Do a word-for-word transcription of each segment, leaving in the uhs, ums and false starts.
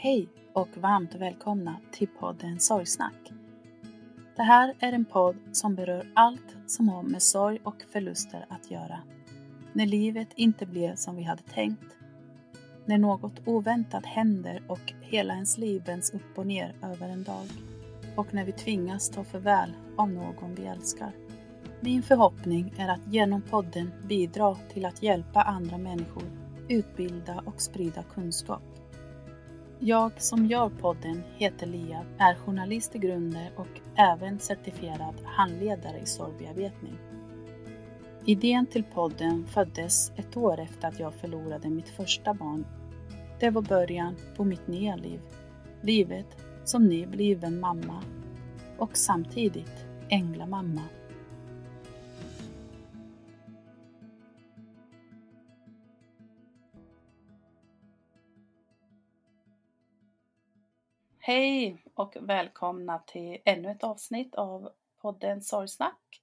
Hej och varmt välkomna till podden Sorgsnack. Det här är en podd som berör allt som har med sorg och förluster att göra. När livet inte blev som vi hade tänkt. När något oväntat händer och hela ens liv vänds upp och ner över en dag. Och när vi tvingas ta farväl av någon vi älskar. Min förhoppning är att genom podden bidra till att hjälpa andra människor, utbilda och sprida kunskap. Jag som gör podden heter Lia, är journalist i grunden och även certifierad handledare i sorgbearbetning. Idén till podden föddes ett år efter att jag förlorade mitt första barn. Det var början på mitt nya liv. Livet som nybliven mamma och samtidigt änglamamma. Hej och välkomna till ännu ett avsnitt av podden Sorgsnack.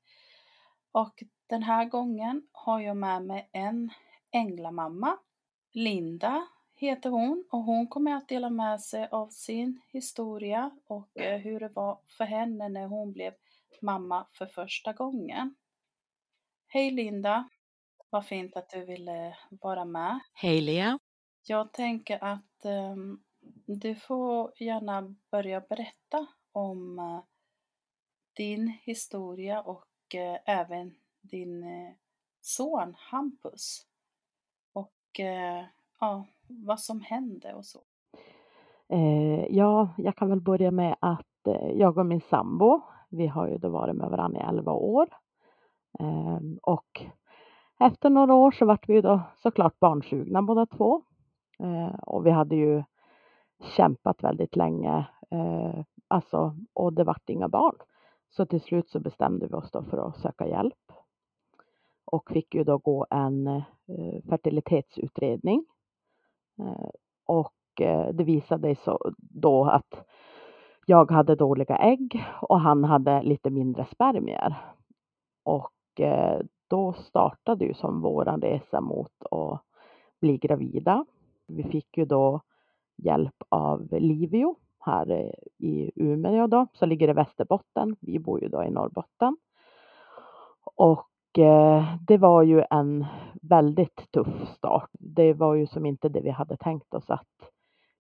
Och den här gången har jag med mig en änglamamma. Linda heter hon och hon kommer att dela med sig av sin historia och hur det var för henne när hon blev mamma för första gången. Hej Linda, vad fint att du ville vara med. Hej Lia. Jag tänker att... Um, Du får gärna börja berätta om din historia och även din son Hampus och ja, vad som hände och så. Ja, jag kan väl börja med att jag och min sambo, vi har ju då varit med varandra i elva år och efter några år så vart vi då såklart barnsugna båda två och vi hade ju kämpat väldigt länge eh, alltså, och det vart inga barn. Så till slut så bestämde vi oss då för att söka hjälp. Och fick ju då gå en eh, fertilitetsutredning. Eh, och eh, det visade sig så, då att jag hade dåliga ägg och han hade lite mindre spermier. Och eh, då startade ju som våran resa mot att bli gravida. Vi fick ju då hjälp av Livio här i Umeå då, så ligger det i Västerbotten. Vi bor ju då i Norrbotten. Och eh, det var ju en väldigt tuff start. Det var ju som inte det vi hade tänkt oss att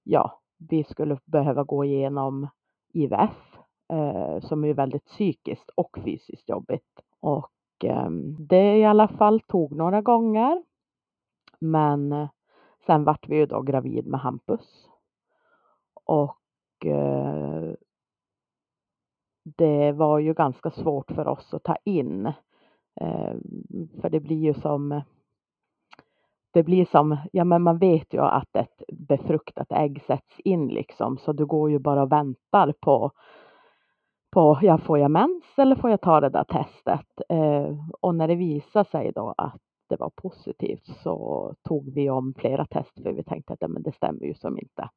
ja, vi skulle behöva gå igenom I V F eh, som är väldigt psykiskt och fysiskt jobbigt. Och eh, det i alla fall tog några gånger. Men sen vart vi ju då gravid med Hampus. Och eh, det var ju ganska svårt för oss att ta in. Eh, för det blir ju som, det blir som, ja men man vet ju att ett befruktat ägg sätts in liksom. Så du går ju bara och väntar på, på ja, får jag mens eller får jag ta det där testet? Eh, och när det visar sig då att det var positivt så tog vi om flera test för vi tänkte att men det stämmer ju som inte.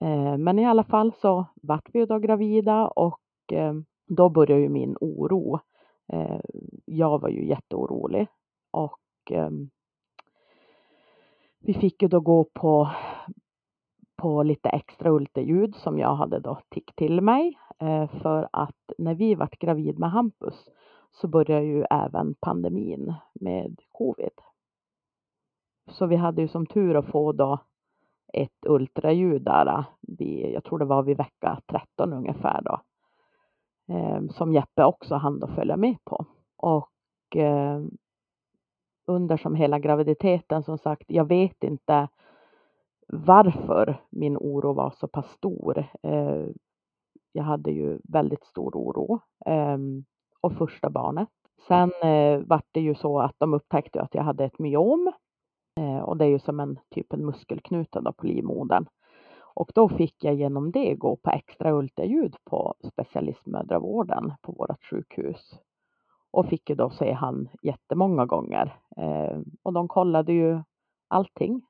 Eh, men i alla fall så vart vi då gravida och eh, då började ju min oro. Eh, jag var ju jätteorolig och eh, vi fick ju då gå på, på lite extra ultraljud som jag hade då tick till mig. Eh, för att när vi vart gravid med Hampus så började ju även pandemin med covid. Så vi hade ju som tur att få då ett ultraljud där. Vi, jag tror det var vid vecka tretton ungefär då. Eh, som Jeppe också hann då följa med på. Och eh, under som hela graviditeten som sagt. Jag vet inte varför min oro var så pass stor. Eh, jag hade ju väldigt stor oro. Eh, och första barnet. Sen eh, var det ju så att de upptäckte att jag hade ett myom. Och det är ju som en typ en muskelknuta då på livmodern. Och då fick jag genom det gå på extra ultraljud på specialistmödravården på vårt sjukhus. Och fick ju då se han jättemånga gånger. Eh, och de kollade ju allting.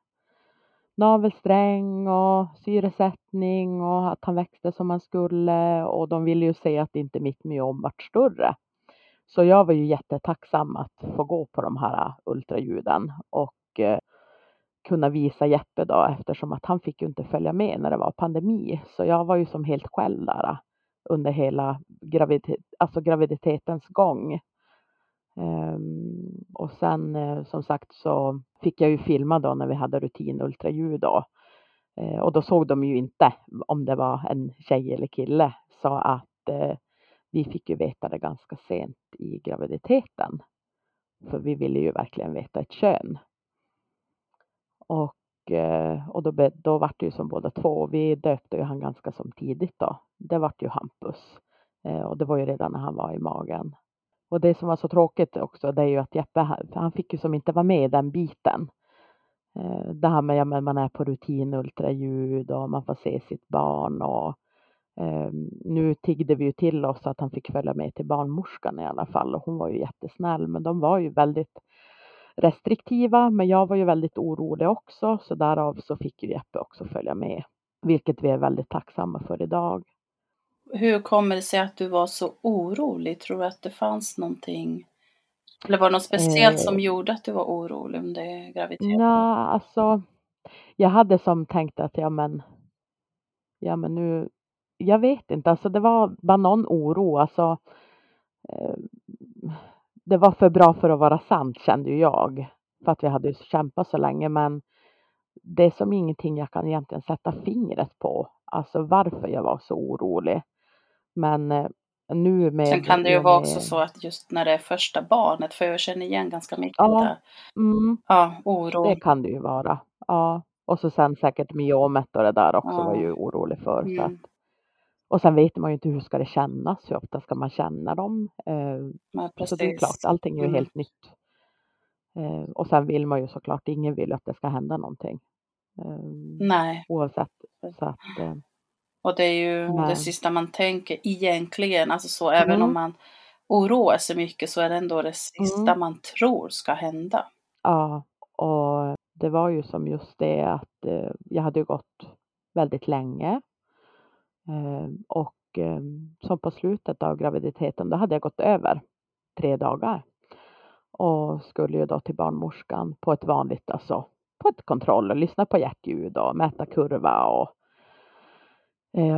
Navelsträng och syresättning och att han växte som han skulle. Och de ville ju se att inte mitt myom vart större. Så jag var ju jättetacksam att få gå på de här ultraljuden. Och kunna visa Jeppe då, eftersom att han fick ju inte följa med när det var pandemi, så jag var ju som helt själv där under hela graviditet, alltså graviditetens gång. Och sen som sagt så fick jag ju filma då när vi hade rutinultraljud då, och då såg de ju inte om det var en tjej eller kille, så att vi fick ju veta det ganska sent i graviditeten, för vi ville ju verkligen veta ett kön. Och, och då, då var det ju som båda två. Vi döpte ju han ganska som tidigt då. Det var ju Hampus. Och det var ju redan när han var i magen. Och det som var så tråkigt också, det är ju att Jeppe, han fick ju som inte vara med i den biten. Det här med att man är på rutin ultraljud och man får se sitt barn. Och nu tiggde vi ju till oss att han fick följa med till barnmorskan i alla fall. Och hon var ju jättesnäll, men de var ju väldigt restriktiva, men jag var ju väldigt orolig också, så därav så fick ju Jeppe också följa med, vilket vi är väldigt tacksamma för idag. Hur kommer det sig att du var så orolig? Tror du att det fanns någonting, eller var det något speciellt eh, som gjorde att du var orolig om det graviditeten? Nej, alltså jag hade som tänkt att ja men ja men nu, jag vet inte, alltså det var bara någon oro, alltså eh, det var för bra för att vara sant, kände jag. För att vi hade kämpat så länge. Men det är som ingenting jag kan egentligen sätta fingret på. Alltså varför jag var så orolig. Men nu med... Sen kan det ju vara också så att just när det är första barnet. För jag känner igen ganska mycket. Ja, mm, ja, oro. Det kan det ju vara. Ja. Och så sen säkert myomet och det där också, ja, var ju orolig för. Mm. Så att, och sen vet man ju inte hur ska det kännas. Hur ofta ska man känna dem. Ja, så det är klart, allting är ju helt nytt. Och sen vill man ju såklart, ingen vill att det ska hända någonting. Nej. Oavsett. Så att, och det är ju nej, det sista man tänker egentligen. Alltså så, även mm. om man oroar sig mycket så är det ändå det sista mm. man tror ska hända. Ja, och det var ju som just det att jag hade gått väldigt länge. Och som på slutet av graviditeten, då hade jag gått över tre dagar och skulle ju då till barnmorskan på ett vanligt, alltså på ett kontroll, och lyssna på hjärtljud och mäta kurva, och,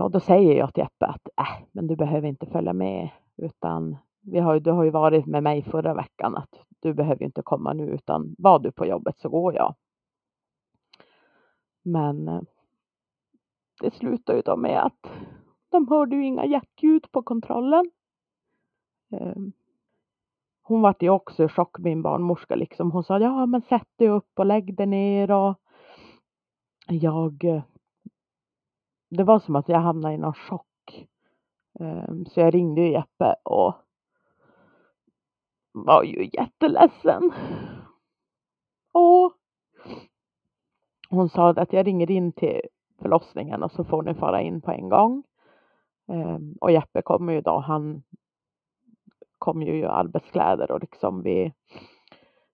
och då säger jag till Jeppe att äh, men du behöver inte följa med, utan vi har, du har ju varit med mig förra veckan, att du behöver inte komma nu, utan var du på jobbet så går jag. Men det slutar ju då med att de hörde ju inga hjärtljud på kontrollen. Hon var ju också i chock, min barnmorska liksom. Hon sa ja men sätt dig upp och lägg dig ner. Och jag, det var som att jag hamnade i någon chock. Så jag ringde ju Jeppe och var ju jätteledsen. Och hon sa att jag ringer in till förlossningen och så får ni fara in på en gång. Um, och Jeppe kommer ju då, han kom ju i arbetskläder och liksom vi,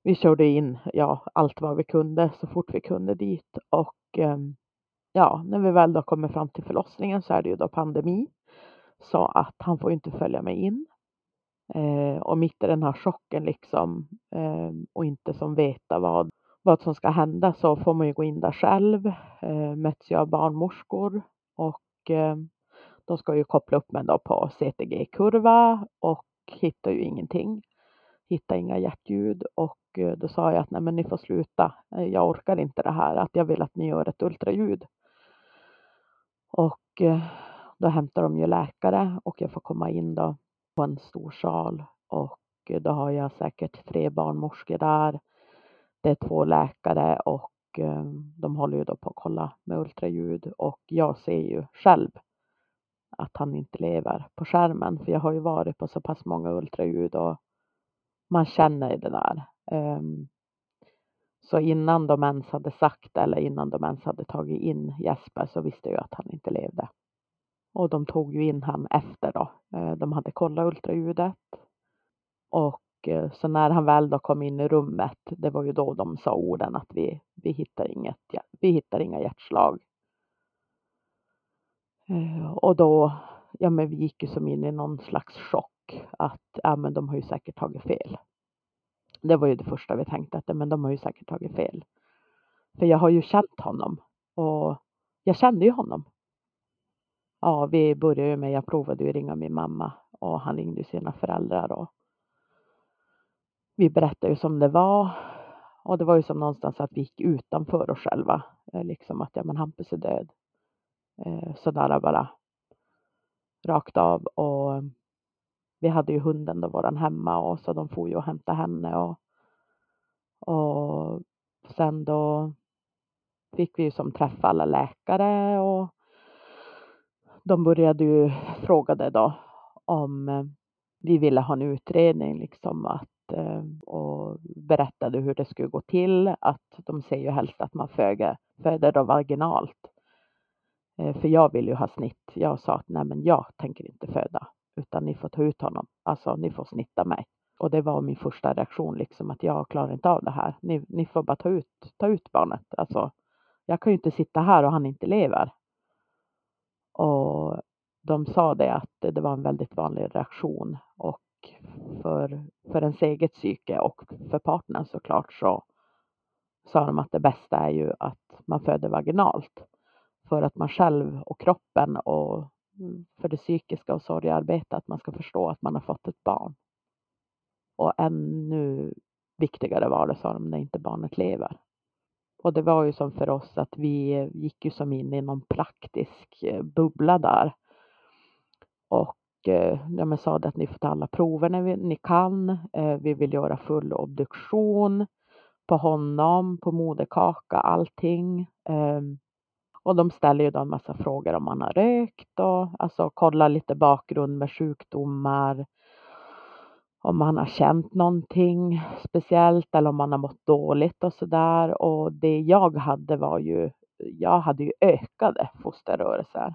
vi körde in, ja, allt vad vi kunde så fort vi kunde dit. Och um, ja, när vi väl då kommer fram till förlossningen så är det ju då pandemi. Så att han får ju inte följa mig in. Eh, och mitt i den här chocken liksom. Eh, och inte som veta vad, vad som ska hända, så får man ju gå in där själv. Eh, möts jag av barnmorskor. Och eh, de ska ju koppla upp mig då på C T G-kurva. Och hittar ju ingenting. Hittar inga hjärtljud. Och eh, då sa jag att nej, men ni får sluta. Jag orkar inte det här. Att jag vill att ni gör ett ultraljud. Och... Eh, Då hämtar de ju läkare och jag får komma in då på en stor sal. Och då har jag säkert tre barnmorskor där. Det är två läkare och de håller ju då på att kolla med ultraljud. Och jag ser ju själv att han inte lever på skärmen. För jag har ju varit på så pass många ultraljud och man känner ju det där. Så innan de ens hade sagt eller innan de ens hade tagit in Jesper så visste jag att han inte levde. Och de tog ju in han efter då. De hade kollat ultraljudet. Och så när han väl då kom in i rummet. Det var ju då de sa orden att vi, vi, hittar, inget, vi hittar inga hjärtslag. Och då. Ja men vi gick ju som in i någon slags chock. Att ja men de har ju säkert tagit fel. Det var ju det första vi tänkte. Att men de har ju säkert tagit fel. För jag har ju känt honom. Och jag kände ju honom. Ja, vi började ju med, jag provade ju att ringa min mamma och han ringde sina föräldrar och vi berättade ju som det var. Och det var ju som någonstans att vi gick utanför oss själva. Liksom att, ja men Hampus är död. Sådär bara rakt av. Och vi hade ju hunden då, våran hemma, och så de får ju och hämta henne. Och, och sen då fick vi ju som träffa alla läkare och de började ju fråga det då om vi ville ha en utredning liksom, att, och berättade hur det skulle gå till. Att de ser ju helst att man föder, föder då vaginalt. För jag vill ju ha snitt. Jag sa att nej men jag tänker inte föda utan ni får ta ut honom. Alltså ni får snitta mig. Och det var min första reaktion liksom, att jag klarar inte av det här. Ni, ni får bara ta ut, ta ut barnet. Alltså jag kan ju inte sitta här och han inte lever. Och de sa det att det var en väldigt vanlig reaktion. Och för, för ens eget psyke och för partnern såklart så sa de att det bästa är ju att man föder vaginalt. För att man själv och kroppen och för det psykiska och sorgearbetet, att man ska förstå att man har fått ett barn. Och ännu viktigare var det, sa de, när inte barnet lever. Och det var ju som för oss att vi gick ju som in i någon praktisk bubbla där. Och ja, men sa det att ni får ta alla prover när vi, ni kan. Vi vill göra full obduktion på honom, på moderkaka, allting. Och de ställer ju då en massa frågor om han har rökt. Och, alltså kolla lite bakgrund med sjukdomar. Om han har känt någonting speciellt eller om han har mått dåligt och sådär. Och det jag hade var ju, jag hade ju ökade fosterrörelser.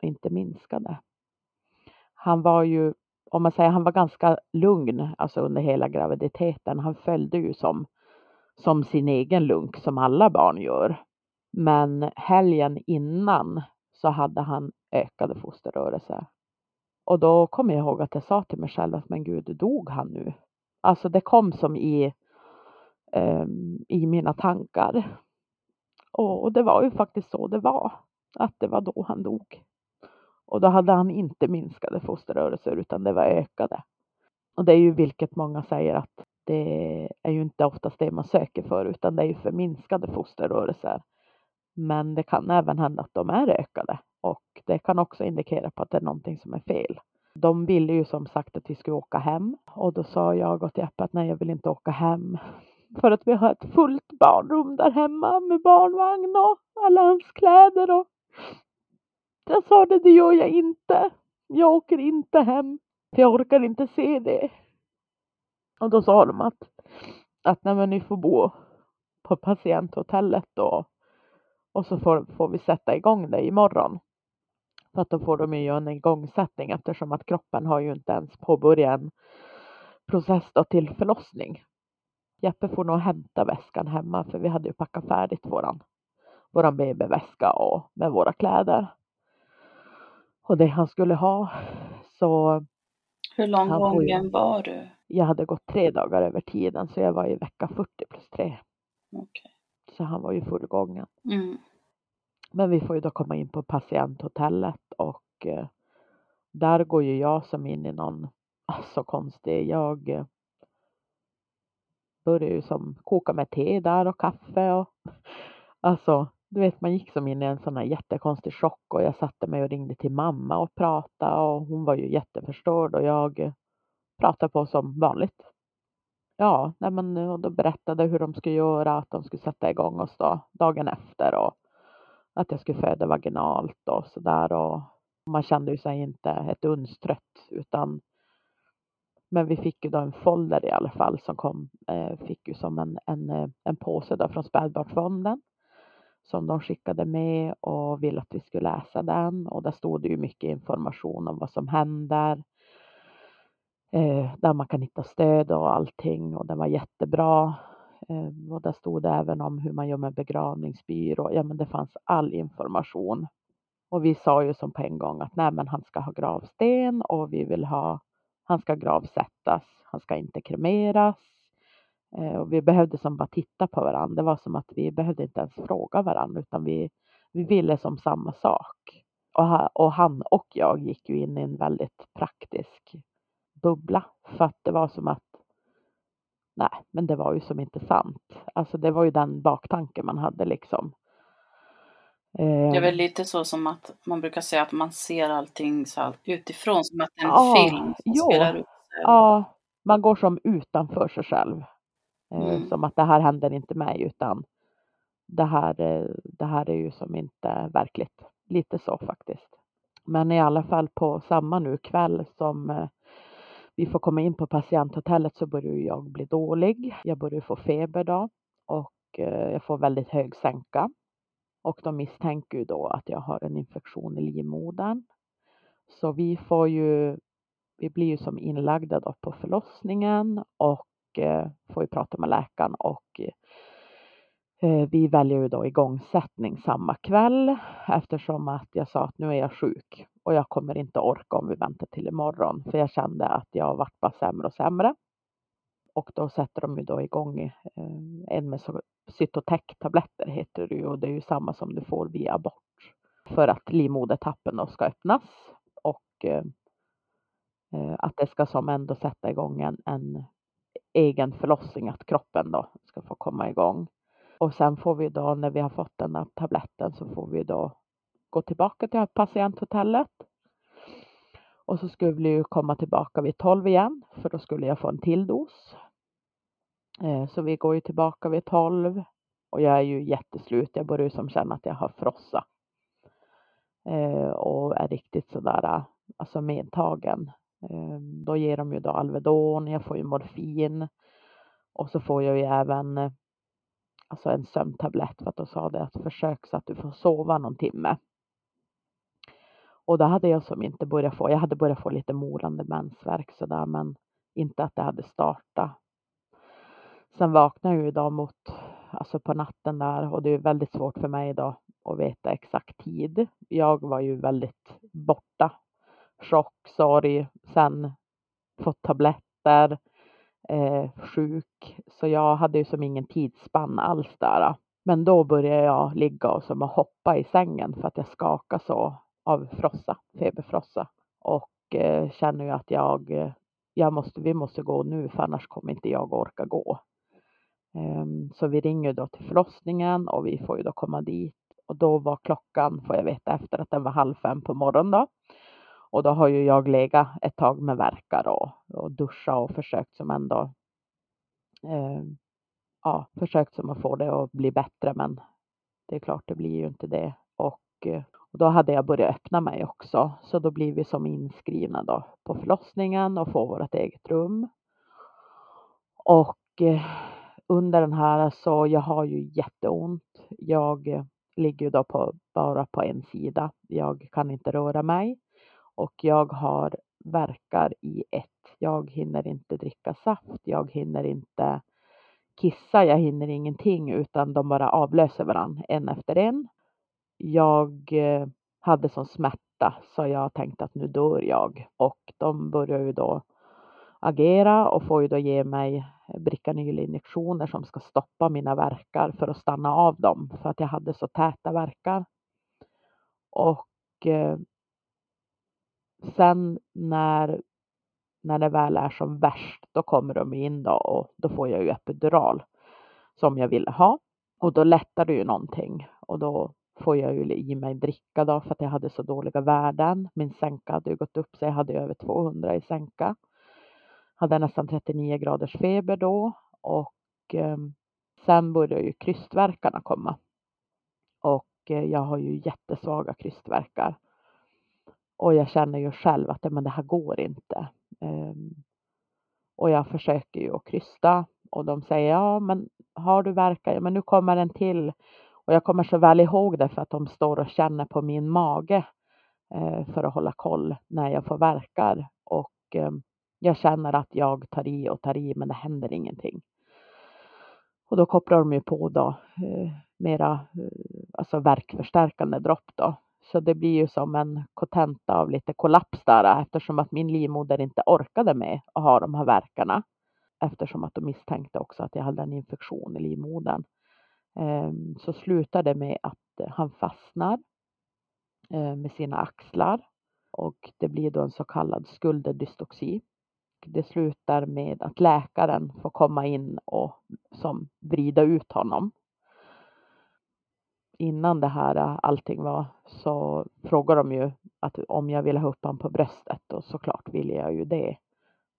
Inte minskade. Han var ju, om man säger, han var ganska lugn alltså under hela graviditeten. Han följde ju som, som sin egen lunk som alla barn gör. Men helgen innan så hade han ökade fosterrörelser. Och då kommer jag ihåg att jag sa till mig själv att men gud, dog han nu? Alltså det kom som i, um, i mina tankar. Och, och det var ju faktiskt så det var. Att det var då han dog. Och då hade han inte minskade fosterrörelser utan det var ökade. Och det är ju vilket många säger att det är ju inte oftast det man söker för. Utan det är ju för minskade fosterrörelser. Men det kan även hända att de är ökade. Och det kan också indikera på att det är någonting som är fel. De ville ju som sagt att vi skulle åka hem. Och då sa jag åt Jeppe att nej, jag vill inte åka hem. För att vi har ett fullt barnrum där hemma med barnvagn och alla hans kläder. Och jag sa det, det gör jag inte. Jag åker inte hem. För jag orkar inte se det. Och då sa de att, att nej, men ni får bo på patienthotellet då. Och så får, får vi sätta igång det imorgon. För att då får de ju göra en igångsättning eftersom att kroppen har ju inte ens påbörjat en process då till förlossning. Jeppe får nog hämta väskan hemma för vi hade ju packat färdigt våran, våran babyväska och med våra kläder. Och det han skulle ha. Så hur lång gången var du? Jag hade gått tre dagar över tiden. Så jag var i vecka fyrtio plus tre. Okay. Så han var ju fullgången. Mm. Men vi får ju då komma in på patienthotellet. Och eh, där går ju jag som in i någon. Alltså konstig. Jag eh, började ju som koka med te där och kaffe. Och, alltså du vet, man gick som in i en sån här jättekonstig chock. Och jag satte mig och ringde till mamma och pratade. Och hon var ju jätteförstörd. Och jag pratade på som vanligt. Ja, nej men, och då berättade hur de skulle göra. Att de skulle sätta igång oss då, dagen efter. Och att jag skulle föda vaginalt och sådär. Och man kände ju sig inte ett uns trött. Utan, men vi fick ju då en folder i alla fall. Som kom, eh, fick ju som en, en, en påse då från Spädbarnsfonden. Som de skickade med och ville att vi skulle läsa den. Och där stod det ju mycket information om vad som händer. Eh, där man kan hitta stöd och allting. Och den var jättebra. Eh, och där stod det även om hur man gör med begravningsbyrå. Ja men det fanns all information. Och vi sa ju som på en gång att nej men han ska ha gravsten. Och vi vill ha, han ska gravsättas. Han ska inte kremeras. Och vi behövde som bara titta på varandra. Det var som att vi behövde inte ens fråga varandra. Utan vi, vi ville som samma sak. Och, och han och jag gick ju in i en väldigt praktisk bubbla. För att det var som att. Nej, men det var ju som inte sant. Alltså det var ju den baktanken man hade liksom. Det är väl lite så som att man brukar säga att man ser allting så här utifrån. Som att en ja, film som jo, spelar upp sig. Ja, man går som utanför sig själv. Mm. Som att det här händer inte mig utan det här, det här är ju som inte verkligt. Lite så faktiskt. Men i alla fall på samma nu kväll som vi får komma in på patienthotellet så börjar jag bli dålig. Jag börjar få feber då och jag får väldigt hög sänka. Och de misstänker ju då att jag har en infektion i livmodern. Så vi får ju, vi blir ju som inlagda då på förlossningen och får ju prata med läkaren och vi väljer ju då igångsättning samma kväll eftersom att jag sa att nu är jag sjuk och jag kommer inte orka om vi väntar till imorgon för jag kände att jag varit bara sämre och sämre och då sätter de ju då igång en med cytotek-tabletter heter det ju och det är ju samma som du får via abort för att livmodertappen då ska öppnas och att det ska som ändå sätta igång en, en egen förlossning att kroppen då ska få komma igång. Och sen får vi då när vi har fått den här tabletten så får vi då gå tillbaka till patienthotellet. Och så skulle vi ju komma tillbaka vid tolv igen för då skulle jag få en till dos. Så vi går ju tillbaka vid tolv och jag är ju jätteslut. Jag börjar ju som känna att jag har frossa. Och är riktigt sådär alltså medtagen. Då ger de ju då Alvedon, jag får ju morfin och så får jag ju även alltså en sömntablett för att de sa det att försök så att du får sova någon timme. Och då hade jag som inte börjat få, jag hade börjat få lite molande mensvärk sådär men inte att det hade startat. Sen vaknar jag ju då mot, alltså på natten där och det är väldigt svårt för mig då att veta exakt tid. Jag var ju väldigt borta. Chock, sorg, sen fått tabletter, eh, sjuk. Så jag hade ju som ingen tidsspann alls där. Men då började jag ligga och som att hoppa i sängen för att jag skakar så av frossa, feberfrossa. Och eh, känner ju att jag, jag måste, vi måste gå nu för annars kommer inte jag orka gå. Eh, så vi ringer då till förlossningen och vi får ju då komma dit. Och då var klockan, får jag veta efter att den var halv fem på morgonen då. Och då har ju jag legat ett tag med verkar och, och duscha och försökt som ändå eh, ja, försökt som att få det att bli bättre men det är klart det blir ju inte det. Och, och då hade jag börjat öppna mig också så då blir vi som inskrivna då på förlossningen och får vårt eget rum. Och eh, under den här så jag har ju jätteont. Jag ligger ju då på, bara på en sida. Jag kan inte röra mig. Och jag har verkar i ett. Jag hinner inte dricka saft. Jag hinner inte kissa, jag hinner ingenting, utan de bara avlöser varandra en efter en. Jag hade sån smärta så jag tänkte att nu dör jag, och de började ju då agera och får ju då ge mig bricanylinjektioner som ska stoppa mina verkar för att stanna av dem, för att jag hade så täta verkar. Och eh, sen när, när det väl är som värst, då kommer de in då, och då får jag ju epidural som jag ville ha. Och då lättar det ju någonting, och då får jag ju i mig dricka då, för att jag hade så dåliga värden. Min sänka hade ju gått upp, så jag hade över tvåhundra i sänka. Hade nästan trettionio graders feber då. Och eh, sen började ju krystverkarna komma. Och eh, jag har ju jättesvaga krystverkar. Och jag känner ju själv att men det här går inte. Eh, och jag försöker ju att krysta. Och de säger, ja men har du verkar? Ja men nu kommer den till. Och jag kommer så väl ihåg det, för att de står och känner på min mage. Eh, för att hålla koll när jag får verkar. Och... Eh, Jag känner att jag tar i och tar i, men det händer ingenting. Och då kopplar de ju på då eh, mera eh, alltså verkförstärkande dropp då. Så det blir ju som en kontenta av lite kollaps där, eftersom att min livmoder inte orkade med att ha de här verkarna. Eftersom att de misstänkte också att jag hade en infektion i livmodern. Eh, så slutade det med att han fastnar eh, med sina axlar. Och det blir då en så kallad skulderdystoxi. Det slutar med att läkaren får komma in och som vrida ut honom. Innan det här allting var, så frågade de ju att om jag ville ha upp honom på bröstet, och såklart ville jag ju det.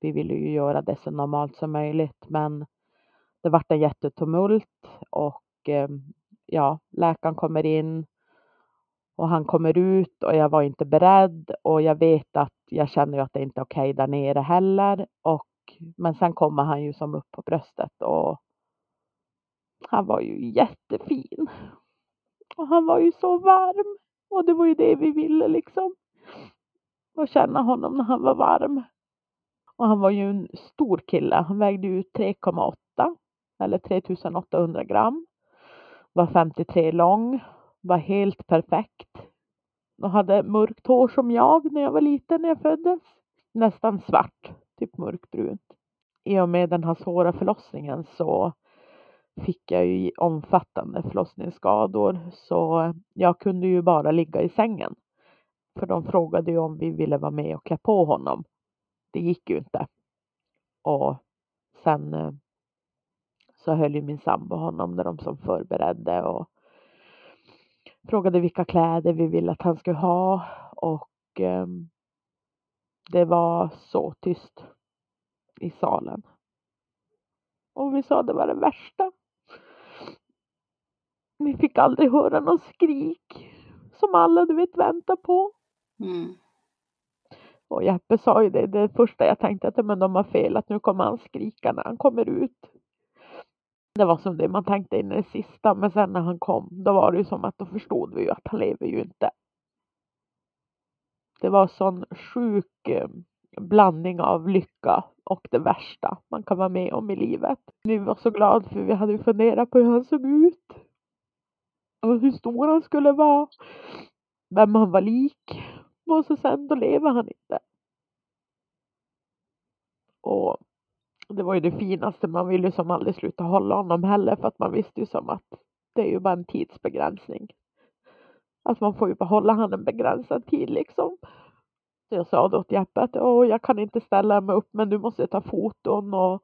Vi ville ju göra det så normalt som möjligt, men det var en jättetumult, och ja, läkaren kommer in. Och han kommer ut och jag var inte beredd, och jag vet att jag känner att det inte är okej där nere heller. Och, men sen kommer han ju som upp på bröstet, och han var ju jättefin. Och han var ju så varm, och det var ju det vi ville liksom. Och känna honom när han var varm. Och han var ju en stor kille, han vägde ju tre komma åtta eller tre tusen åttahundra gram. Var femtiotre lång. Var helt perfekt. Och hade mörkt hår som jag när jag var liten, när jag föddes. Nästan svart. Typ mörkbrunt. I och med den här svåra förlossningen så fick jag ju omfattande förlossningsskador. Så jag kunde ju bara ligga i sängen. För de frågade ju om vi ville vara med och klä på honom. Det gick ju inte. Och sen så höll ju min sambo honom när de som förberedde, och frågade vilka kläder vi ville att han skulle ha. Och eh, det var så tyst i salen. Och vi sa det var det värsta. Vi fick aldrig höra någon skrik. Som alla du vet väntar på. Mm. Och Jeppe sa ju det. Det första jag tänkte att men de har fel. Att nu kommer han skrika när han kommer ut. Det var som det man tänkte in i det sista. Men sen när han kom, då var det ju som att då förstod vi ju att han lever ju inte. Det var sån sjuk blandning av lycka och det värsta man kan vara med om i livet. Vi var så glada, för vi hade ju funderat på hur han såg ut. Och hur stor han skulle vara. Vem han var lik. Och så sen då lever han inte. Och det var ju det finaste. Man ville ju som aldrig sluta hålla honom heller. För att man visste ju som att det är ju bara en tidsbegränsning. Att man får ju bara hålla honom en begränsad tid liksom. Så jag sa då till Jeppe att åh, jag kan inte ställa mig upp, men du måste ta foton. Och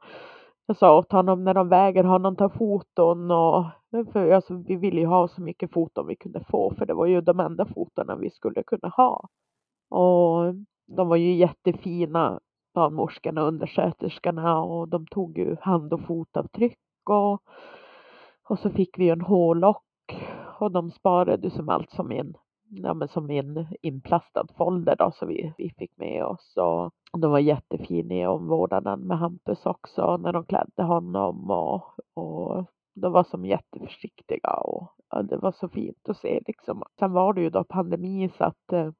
jag sa åt honom när de väger honom, ta foton. Och, för alltså, vi ville ju ha så mycket foton vi kunde få. För det var ju de enda fotorna vi skulle kunna ha. Och de var ju jättefina. Barnmorskorna och undersköterskorna, och de tog ju hand- och fotavtryck, och, och så fick vi en hårlock, och de sparade som allt som en, ja, men som en inplastad folder då, så vi, vi fick med oss. Och de var jättefina i omvårdnaden med Hampus också när de klädde honom, och, och de var som jätteförsiktiga, och ja, det var så fint att se liksom. Sen var det ju då pandemi, så att eh,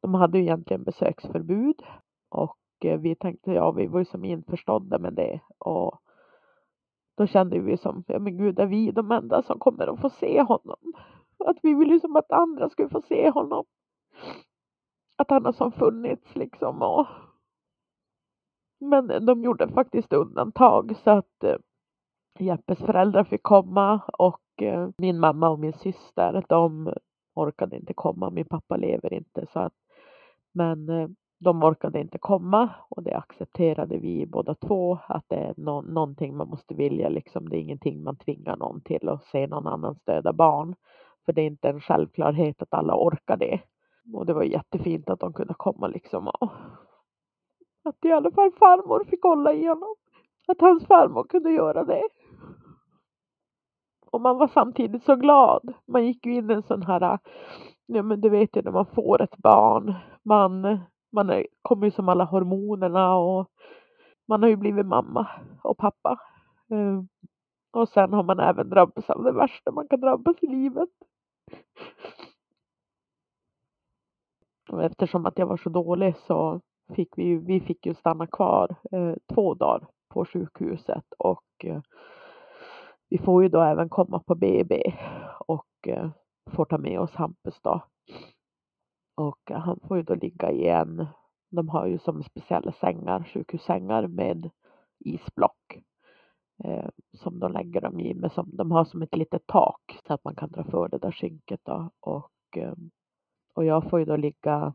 de hade ju egentligen besöksförbud, och vi tänkte, ja vi var ju som införstådda med det, och då kände vi som, ja men gud, är vi de enda som kommer att få se honom? Att vi ville liksom att andra skulle få se honom. Att han har som funnits liksom. Och... Men de gjorde faktiskt undantag så att eh, Jeppes föräldrar fick komma och eh, min mamma och min syster, de orkade inte komma. Min pappa lever inte så att, men eh, de orkade inte komma och det accepterade vi båda två, att det är no- någonting man måste vilja liksom. Det är ingenting man tvingar någon till att se någon annans döda barn, för det är inte en självklarhet att alla orkar det. Och det var jättefint att de kunde komma liksom, och att i alla fall farmor fick kolla igenom. Att hans farmor kunde göra det. Och man var samtidigt så glad. Man gick ju in i en sån här... Ja men du vet ju när man får ett barn. Man, man är, kommer ju som alla hormonerna. Och man har ju blivit mamma och pappa. Och sen har man även drabbats av det värsta man kan drabbas i livet. Och eftersom att jag var så dålig så... Fick vi, ju, vi fick ju stanna kvar eh, två dagar på sjukhuset och eh, vi får ju då även komma på B B och eh, får ta med oss Hampus då. Och eh, han får ju då ligga i en, de har ju som speciella sängar, sjukhussängar med isblock eh, som de lägger dem i, men som de har som ett litet tak så att man kan dra för det där skynket då. Och, eh, och jag får ju då ligga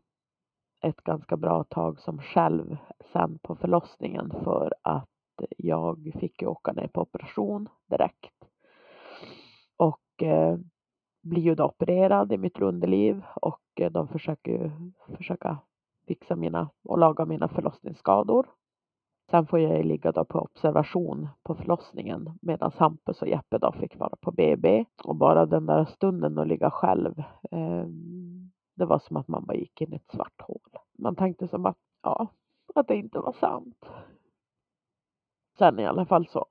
ett ganska bra tag som själv sen på förlossningen, för att jag fick ju åka ner på operation direkt. Och eh, blir ju då opererad i mitt underliv och eh, de försöker ju försöka fixa mina och laga mina förlossningsskador. Sen får jag ligga då på observation på förlossningen medan Hampus och Jeppe då fick vara på B B. Och bara den där stunden att ligga själv... Eh, Det var som att man bara gick in i ett svart hål. Man tänkte som att, ja, att det inte var sant. Sen i alla fall så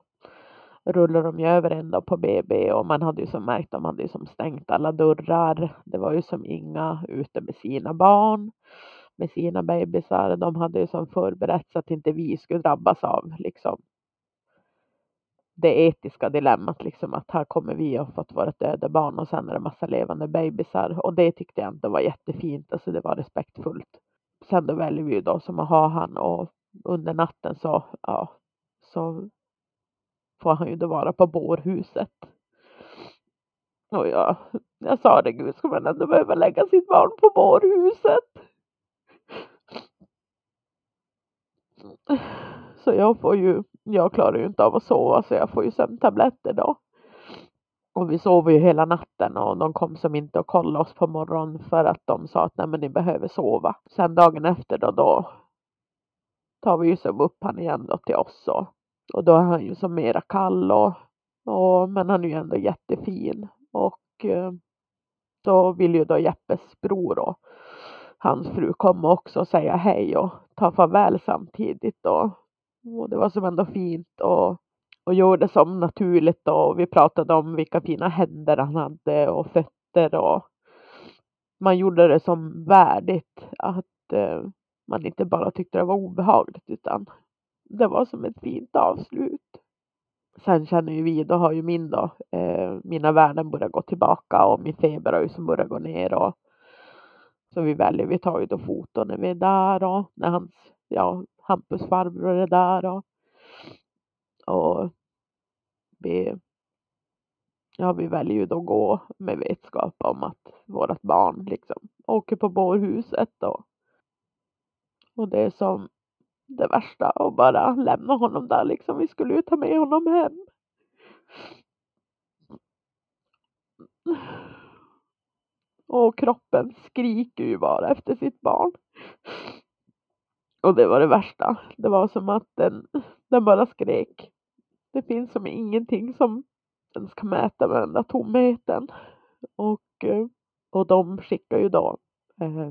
rullar de ju över en dag på B B. Och man hade ju som märkt, de hade ju som stängt alla dörrar. Det var ju som inga ute med sina barn. Med sina bebisar. De hade ju som förberett så att inte vi skulle drabbas av liksom det etiska dilemmat liksom, att här kommer vi och fått våra döda barn och sen är det massa levande bebisar. Och det tyckte jag inte var jättefint, alltså det var respektfullt. Sen då väljer vi ju då som att ha han, och under natten så, ja, så får han ju då vara på bårhuset. Och jag, jag sa det, gud, ska man ändå behöva lägga sitt barn på bårhuset? Så jag får ju, jag klarar ju inte av att sova så jag får ju sömntabletter då. Och vi sov ju hela natten och de kom som inte att kolla oss på morgonen för att de sa att nej men ni behöver sova. Sen dagen efter då, då tar vi ju som upp han igen då till oss. Och, och då är han ju som mera kall och, och men han är ju ändå jättefin. Och eh, då vill ju då Jeppes bror och hans fru komma också och säga hej och ta farväl samtidigt då. Och det var som ändå fint och, och gjorde som naturligt då. Och vi pratade om vilka fina händer han hade och fötter. Och man gjorde det som värdigt. Att eh, man inte bara tyckte det var obehagligt utan det var som ett fint avslut. Sen känner ju vi, då har ju min då, eh, mina värden börjat gå tillbaka och min feber har ju som börjat gå ner. Och, så vi väljer, vi tar ju då foton när vi är där och när hans, ja, Hampus farbror är där och, och vi, ja, vi väljer ju då gå med vetskap om att vårt barn liksom åker på bårhuset då. Och det är som det värsta och bara lämna honom där liksom, vi skulle ju ta med honom hem. Och kroppen skriker ju bara efter sitt barn. Och det var det värsta. Det var som att den, den bara skrek. Det finns som ingenting som den ska mäta med den där tomheten. Och, och de skickar ju då eh,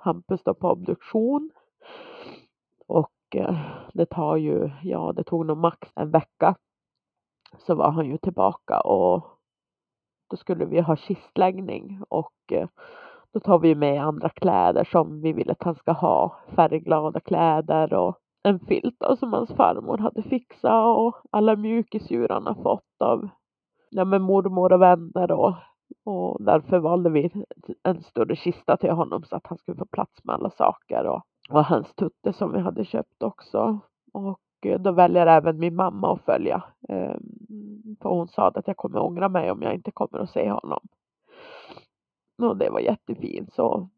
Hampus då på obduktion. Och eh, det tar ju, ja det tog nog max en vecka. Så var han ju tillbaka och då skulle vi ha kistläggning och eh, då tar vi med andra kläder som vi vill att han ska ha. Färgglada kläder och en filta som hans farmor hade fixat och alla mjukisdjur han har fått av ja, med mormor och vänner och, och därför valde vi en större kista till honom så att han skulle få plats med alla saker och, och hans tutte som vi hade köpt också. Och då väljer även min mamma att följa. För hon sa att jag kommer ångra mig om jag inte kommer att se honom. Och det var jättefint. Så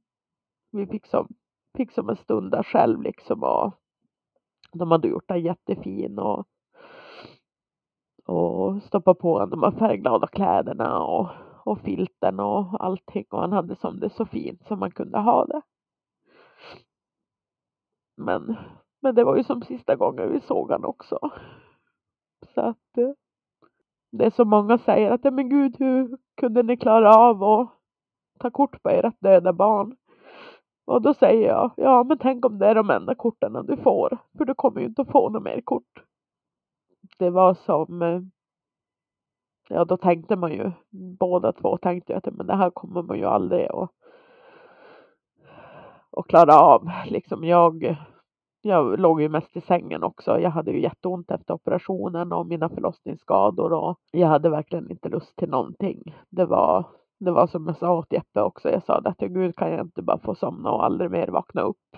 vi fick som, fick som en stund där själv. Liksom, och de hade gjort det jättefint. Och, och stoppat på de här färgglada kläderna. Och, och filten och allting. Och han hade som det så fint som man kunde ha det. Men... Men det var ju som sista gången vi såg han också. Så att det är så många säger att men gud, hur kunde ni klara av att ta kort på ert döda barn? Och då säger jag, ja men tänk om det är de enda korten du får. För du kommer ju inte att få några mer kort. Det var som, ja då tänkte man ju, båda två tänkte jag att men det här kommer man ju aldrig att, att klara av. Liksom jag... Jag låg ju mest i sängen också. Jag hade ju jätteont efter operationen och mina förlossningsskador. Och jag hade verkligen inte lust till någonting. Det var, det var som jag sa åt Jeppe också. Jag sa att gud, kan jag inte bara få somna och aldrig mer vakna upp.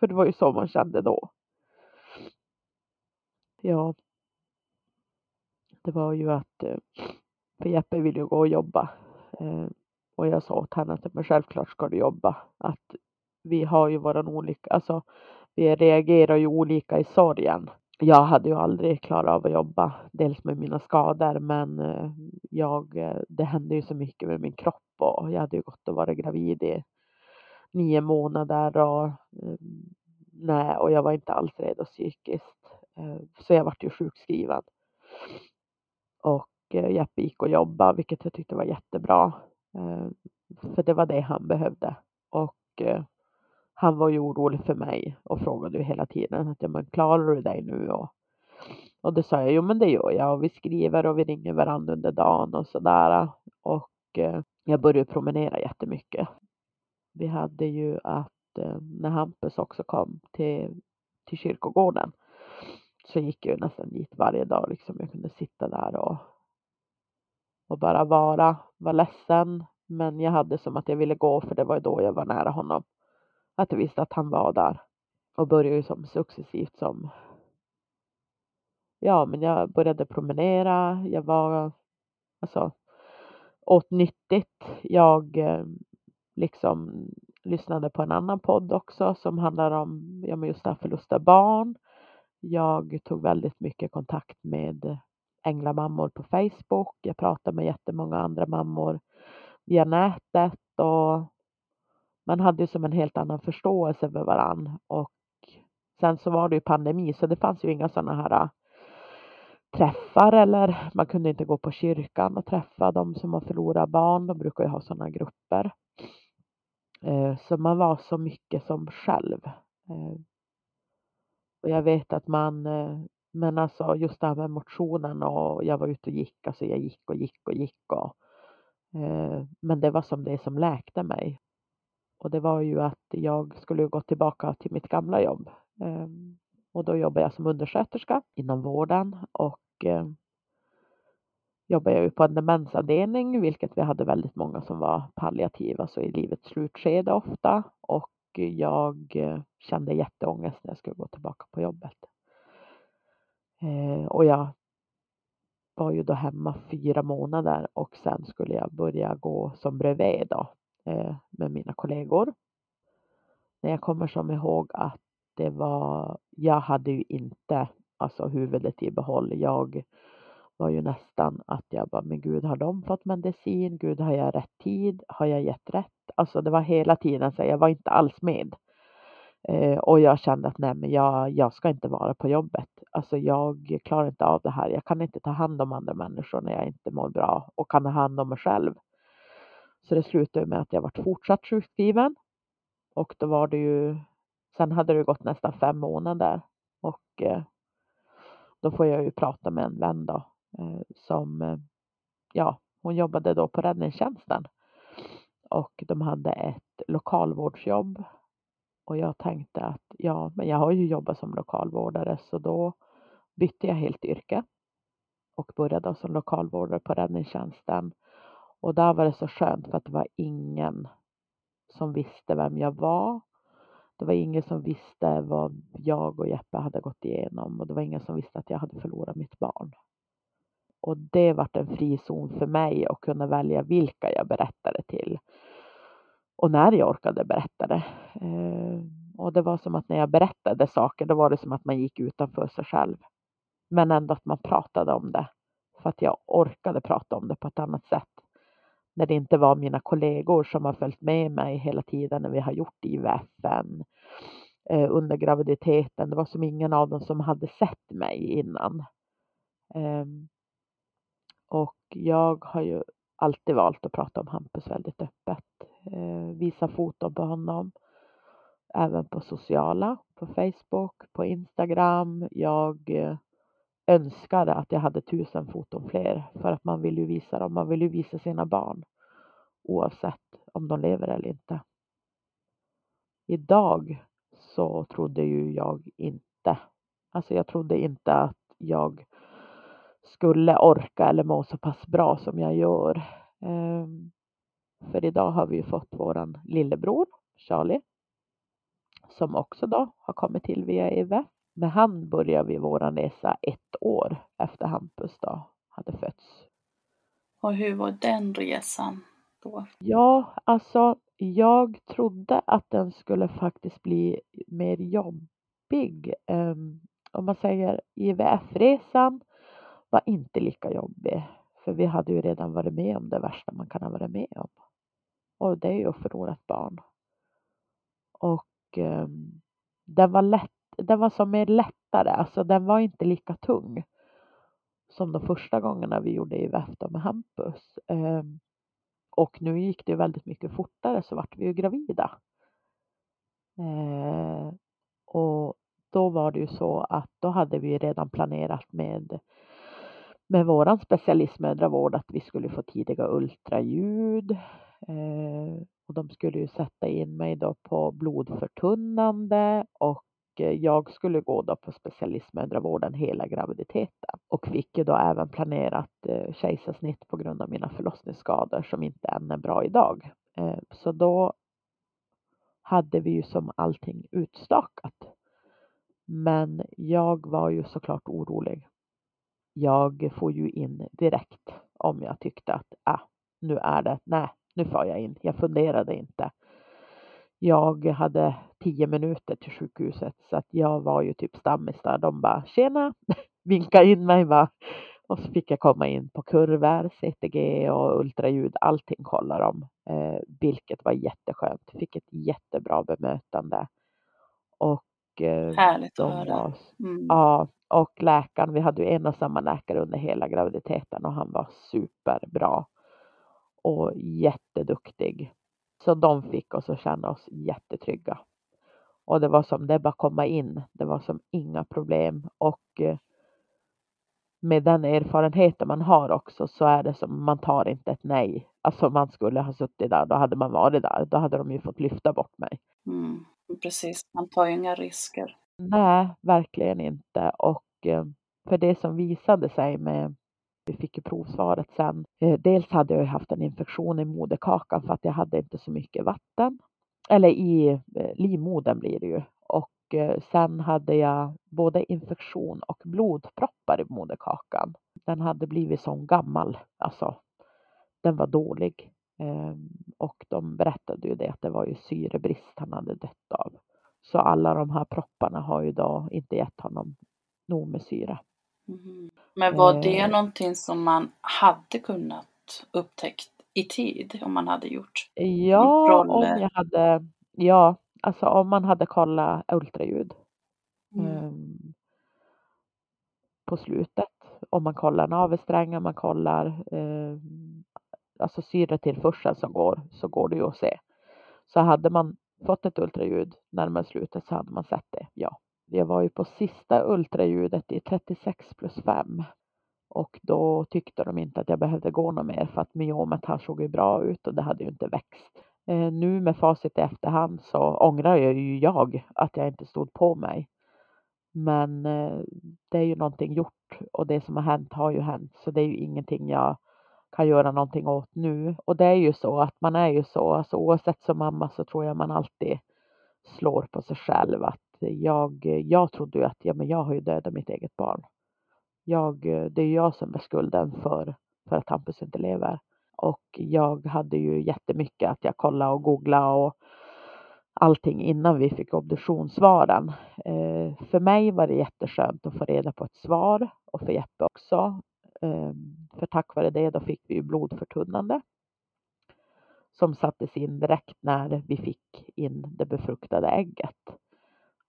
För det var ju så man kände då. Ja. Det var ju att. För Jeppe ville ju gå och jobba. Och jag sa åt henne att men självklart ska du jobba. Att. Vi har ju våran olika, alltså vi reagerar ju olika i sorgen. Jag hade ju aldrig klarat av att jobba, dels med mina skador, men jag, det hände ju så mycket med min kropp och jag hade ju gått och varit gravid i nio månader och nej, och jag var inte alls redo psykiskt. Så jag var ju sjukskriven. Och Jeppe gick och jobba, vilket jag tyckte var jättebra. För det var det han behövde. Och han var ju orolig för mig och frågade ju hela tiden att ja, men klarar du dig nu? Och, och det sa jag, jo men det gör jag. Och vi skriver och vi ringer varandra under dagen och sådär. Och eh, jag började promenera jättemycket. Vi hade ju att eh, när Hampus också kom till, till kyrkogården så gick jag nästan dit varje dag. Liksom. Jag kunde sitta där och, och bara vara, var ledsen. Men jag hade som att jag ville gå för det var då jag var nära honom. Att jag visste att han var där. Och började ju som successivt som... Ja, men jag började promenera. Jag var... Alltså... Åt nyttigt. Jag eh, liksom lyssnade på en annan podd också. Som handlar om ja, just det här förlust av barn. Jag tog väldigt mycket kontakt med änglamammor på Facebook. Jag pratade med jättemånga andra mammor via nätet. Och... Man hade ju som en helt annan förståelse för varann. Och sen så var det ju pandemi. Så det fanns ju inga sådana här träffar. Eller man kunde inte gå på kyrkan och träffa de som har förlorat barn. De brukar ju ha sådana grupper. Så man var så mycket som själv. Och jag vet att man... Men alltså just det här med motionen. Och jag var ute och gick. Alltså jag gick och gick och gick. Och, men det var som det som läkte mig. Och det var ju att jag skulle gå tillbaka till mitt gamla jobb. Och då jobbade jag som undersköterska inom vården. Och jobbade jag ju på en demensavdelning. Vilket vi hade väldigt många som var palliativa. Så i livets slutskede ofta. Och jag kände jätteångest när jag skulle gå tillbaka på jobbet. Och jag var ju då hemma fyra månader. Och sen skulle jag börja gå som bredvid då. Med mina kollegor. När jag kommer som ihåg att det var, jag hade ju inte alltså huvudet i behåll. Jag var ju nästan att jag bara, men gud, har de fått medicin? Gud, har jag rätt tid? Har jag gett rätt? Alltså det var hela tiden så jag var inte alls med. Eh, och jag kände att nej men jag, jag ska inte vara på jobbet. Alltså jag klarar inte av det här. Jag kan inte ta hand om andra människor när jag inte mår bra. Och kan ta hand om mig själv. Så det slutade med att jag var fortsatt sjukskriven. Och då var det ju... Sen hade det gått nästan fem månader. Och eh, då får jag ju prata med en vän då. Eh, som... Eh, ja, hon jobbade då på räddningstjänsten. Och de hade ett lokalvårdsjobb. Och jag tänkte att ja, men jag har ju jobbat som lokalvårdare, så då bytte jag helt yrke och började som lokalvårdare på räddningstjänsten. Och där var det så skönt för att det var ingen som visste vem jag var. Det var ingen som visste vad jag och Jeppe hade gått igenom, och det var ingen som visste att jag hade förlorat mitt barn. Och det var en frizon för mig att kunna välja vilka jag berättade till. Och när jag orkade berätta det. Och det var som att när jag berättade saker, då var det som att man gick utanför sig själv. Men ändå att man pratade om det. För att jag orkade prata om det på ett annat sätt. När det inte var mina kollegor som har följt med mig hela tiden när vi har gjort I V F-en. Under graviditeten. Det var som ingen av dem som hade sett mig innan. Och jag har ju alltid valt att prata om Hampus väldigt öppet. Visa foton på honom. Även på sociala. På Facebook. På Instagram. Jag önskade att jag hade tusen foton fler. För att man vill ju visa dem. Man vill ju visa sina barn. Oavsett om de lever eller inte. Idag så trodde ju jag inte. Alltså jag trodde inte att jag skulle orka eller må så pass bra som jag gör. För idag har vi ju fått våran lillebror Charlie, som också då har kommit till via I V F. Med han börjar vi våran resa ett år efter Hampus då hade fötts. Och hur var den resan då? Ja, alltså jag trodde att den skulle faktiskt bli mer jobbig. Um, om man säger I V F-resan var inte lika jobbig. För vi hade ju redan varit med om det värsta man kan ha varit med om. Och det är ju att förlora ett barn. Och um, den var lätt. Den var som mer lättare. Alltså den var inte lika tung. Som de första gångerna vi gjorde i Västerbotten med Hampus. Um, och nu gick det väldigt mycket fortare. Så vart vi ju gravida. Uh, och då var det ju så att då hade vi redan planerat med. Med våran specialistmödravård att vi skulle få tidiga ultraljud. Eh, och de skulle ju sätta in mig då på blodförtunnande. Och jag skulle gå då på specialistmödravården hela graviditeten. Och fick ju då även planerat eh, kejsarsnitt på grund av mina förlossningsskador som inte än är bra idag. Eh, så då hade vi ju som allting utstakat. Men jag var ju såklart orolig. Jag får ju in direkt om jag tyckte att ah, nu är det, nej nu får jag in. Jag funderade inte. Jag hade tio minuter till sjukhuset så att jag var ju typ stammis där. De bara tjena, vinka in mig va. Och så fick jag komma in på kurvor, C T G och ultraljud. Allting kollar de. Eh, vilket var jätteskönt. Fick ett jättebra bemötande. Och eh, härligt att höra. Var, mm. Ja. Och läkaren, vi hade ju en och samma läkare under hela graviditeten och han var superbra och jätteduktig. Så de fick oss att känna oss jättetrygga. Och det var som det bara komma in, det var som inga problem. Och med den erfarenheten man har också så är det som man tar inte ett nej. Alltså man skulle ha suttit där, då hade man varit där, då hade de ju fått lyfta bort mig. Mm, precis, man tar ju inga risker. Nej, verkligen inte. Och för det som visade sig med, vi fick ju provsvaret sen. Dels hade jag haft en infektion i moderkakan för att jag hade inte så mycket vatten. Eller i livmodern blir det ju. Och sen hade jag både infektion och blodproppar i moderkakan. Den hade blivit sån gammal. Alltså, den var dålig. Och de berättade ju det att det var ju syrebrist han hade dött av. Så alla de här propparna har ju då inte gett honom nog med syra. Mm. Men var det eh, någonting som man hade kunnat upptäckt i tid om man hade gjort? Ja, kontroller? om jag hade, ja, alltså om man hade kollat ultraljud mm. um, på slutet. Om man kollar navelsträngar, man kollar um, alltså syretillförseln som går, så går det ju att se. Så hade man fått ett ultraljud närmare slutet så hade man sett det, ja. Jag var ju på sista ultraljudet i trettiosex plus fem. Och då tyckte de inte att jag behövde gå något mer för att myomet här såg ju bra ut och det hade ju inte växt. Eh, nu med facit i efterhand så ångrar jag ju jag att jag inte stod på mig. Men eh, det är ju någonting gjort och det som har hänt har ju hänt. Så det är ju ingenting jag kan göra någonting åt nu. Och det är ju så att man är ju så. Alltså, oavsett som mamma så tror jag man alltid slår på sig själv. Att jag, jag trodde ju att ja, men jag har ju dödat mitt eget barn. Jag, det är jag som är skulden för, för att Hampus inte lever. Och jag hade ju jättemycket att jag kollade och googlade och allting innan vi fick obduktionssvaren. Eh, för mig var det jätteskönt att få reda på ett svar och för Jeppe också. Eh, för tack vare det då fick vi ju blodförtunnande som sattes in direkt när vi fick in det befruktade ägget.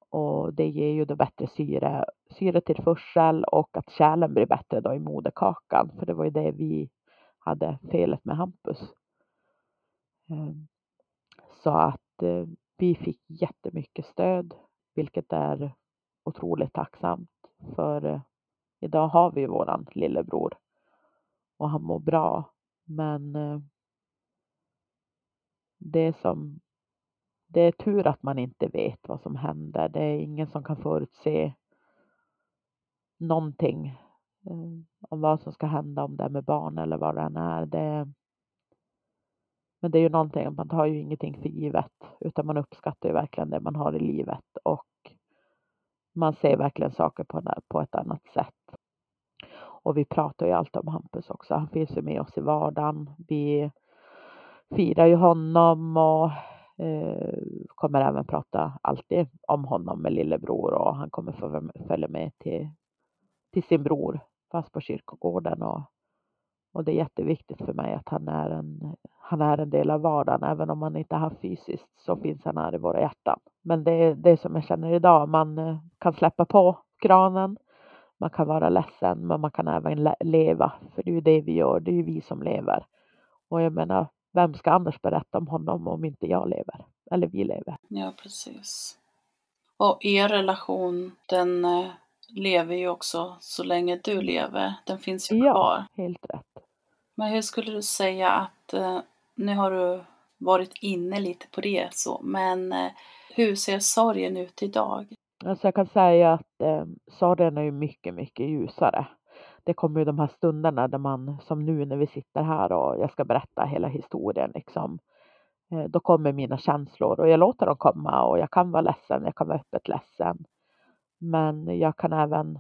Och det ger ju då bättre syre, syretillförsel och att kärlen blir bättre då i moderkakan. För det var ju det vi hade felet med Hampus. Så att vi fick jättemycket stöd, vilket är otroligt tacksamt. För idag har vi våran lillebror och han mår bra. Men det som... Det är tur att man inte vet vad som händer. Det är ingen som kan förutse någonting om vad som ska hända, om det är med barn eller vad det än är. Det... Men det är ju någonting, man tar ju ingenting för givet utan man uppskattar ju verkligen det man har i livet och man ser verkligen saker på ett annat sätt. Och vi pratar ju alltid om Hampus också. Han finns ju med oss i vardagen. Vi firar ju honom och kommer även prata alltid om honom med lillebror och han kommer få följa med till, till sin bror fast på kyrkogården och, och det är jätteviktigt för mig att han är, en, han är en del av vardagen. Även om han inte har fysiskt så finns han här i våra hjärtan. Men det är det som jag känner idag, man kan släppa på kranen, man kan vara ledsen men man kan även leva, för det är ju det vi gör, det är ju vi som lever. Och jag menar, vem ska annars berätta om honom om inte jag lever? Eller vi lever. Ja, precis. Och er relation, den lever ju också så länge du lever. Den finns ju kvar. Ja, helt rätt. Men hur skulle du säga att, nu har du varit inne lite på det så, men hur ser sorgen ut idag? Alltså jag kan säga att eh, sorgen är ju mycket, mycket ljusare. Det kommer ju de här stunderna där man, som nu när vi sitter här och jag ska berätta hela historien liksom. Då kommer mina känslor och jag låter dem komma och jag kan vara ledsen, jag kan vara öppet ledsen. Men jag kan även,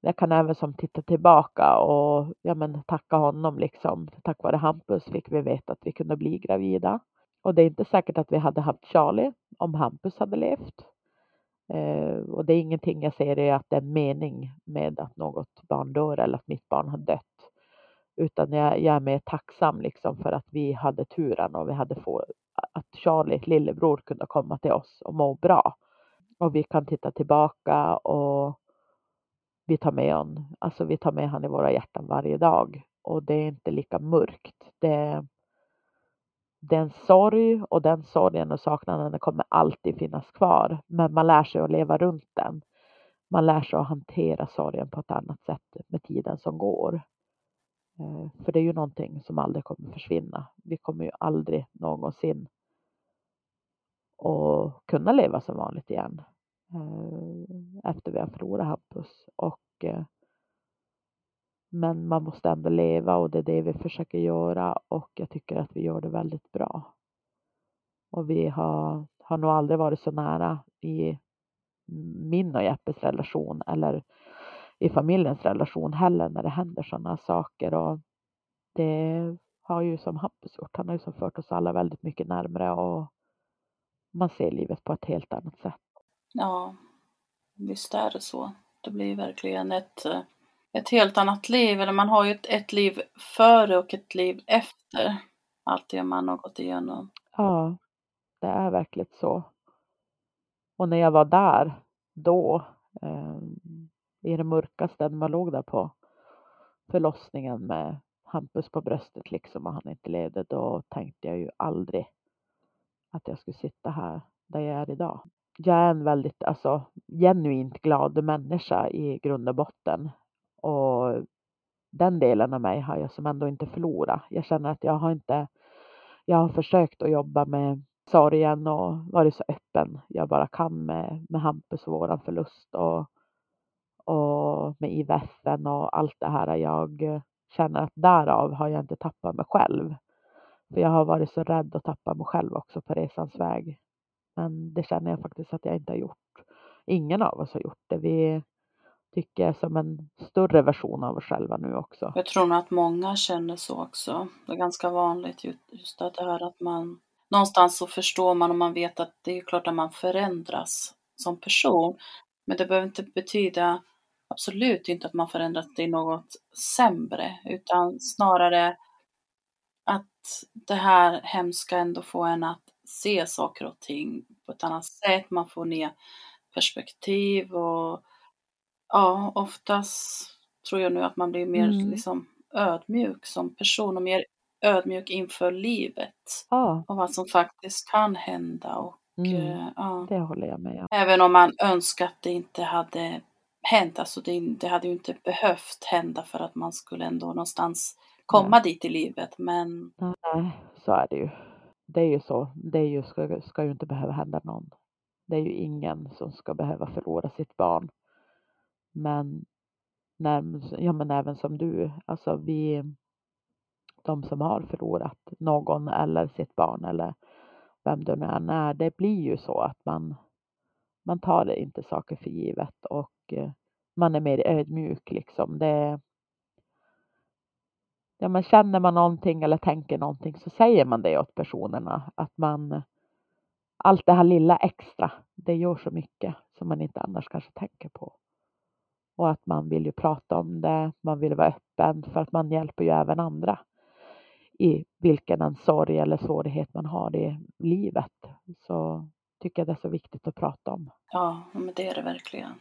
jag kan även som titta tillbaka och ja, men tacka honom liksom. Tack vare Hampus fick vi veta att vi kunde bli gravida. Och det är inte säkert att vi hade haft Charlie om Hampus hade levt. Uh, och det är ingenting jag ser är att det är mening med att något barn dör eller att mitt barn har dött, utan jag, jag är mer tacksam liksom för att vi hade turen och vi hade få att Charlie, lillebror, kunde komma till oss och må bra och vi kan titta tillbaka och vi tar med hon, alltså vi tar med han i våra hjärtan varje dag och det är inte lika mörkt. Det Den sorg och den sorgen och saknaden kommer alltid finnas kvar. Men man lär sig att leva runt den. Man lär sig att hantera sorgen på ett annat sätt med tiden som går. För det är ju någonting som aldrig kommer försvinna. Vi kommer ju aldrig någonsin att kunna leva som vanligt igen. Efter vi har förlorat Hampus. Och, men man måste ändå leva och det är det vi försöker göra och jag tycker att vi gör det väldigt bra. Och vi har, har nog aldrig varit så nära i min och Jeppes relation eller i familjens relation heller när det händer sådana saker. Och det har ju som Hampus gjort, han har ju som fört oss alla väldigt mycket närmare och man ser livet på ett helt annat sätt. Ja, visst är det så. Det blir verkligen ett... Ett helt annat liv. Eller man har ju ett, ett liv före och ett liv efter. Allt det man har gått igenom. Ja, det är verkligen så. Och när jag var där då. Eh, I det mörkaste man låg där på förlossningen med Hampus på bröstet liksom. Och han inte levde. Då tänkte jag ju aldrig att jag skulle sitta här där jag är idag. Jag är en väldigt alltså, genuint glad människa i grund och botten. Och den delen av mig har jag som ändå inte förlorat. Jag känner att jag har inte jag har försökt att jobba med sorgen och varit så öppen jag bara kan med, med Hampus och våran förlust och, och med I V F-en och allt det här. Jag känner att därav har jag inte tappat mig själv. För jag har varit så rädd att tappa mig själv också på resans väg. Men det känner jag faktiskt att jag inte har gjort. Ingen av oss har gjort det. Vi tycker som en större version av oss själva nu också. Jag tror att många känner så också. Det är ganska vanligt just att det här att man... Någonstans så förstår man och man vet att det är klart att man förändras som person. Men det behöver inte betyda absolut inte att man förändras till något sämre. Utan snarare att det här hemska ändå får en att se saker och ting på ett annat sätt. Man får nya perspektiv och ja, oftast tror jag nu att man blir mer mm. liksom ödmjuk som person och mer ödmjuk inför livet ja. Och vad som faktiskt kan hända och mm. ja. Det håller jag med om. Även om man önskar att det inte hade hänt, alltså det, det hade ju inte behövt hända för att man skulle ändå någonstans komma Nej. Dit i livet, men nej, så är det ju. Det är ju så, det är ju, ska, ska ju inte behöva hända någon. Det är ju ingen som ska behöva förlora sitt barn. Men, när, ja, men även som du, alltså vi, de som har förlorat någon eller sitt barn eller vem det nu än är, det blir ju så att man, man tar inte saker för givet och man är mer ödmjuk liksom. Det, ja, men känner man någonting eller tänker någonting så säger man det åt personerna att man, allt det här lilla extra, det gör så mycket som man inte annars kanske tänker på. Och att man vill ju prata om det. Man vill vara öppen för att man hjälper ju även andra. I vilken en sorg eller svårighet man har i livet. Så tycker jag det är så viktigt att prata om. Ja, men det är det verkligen.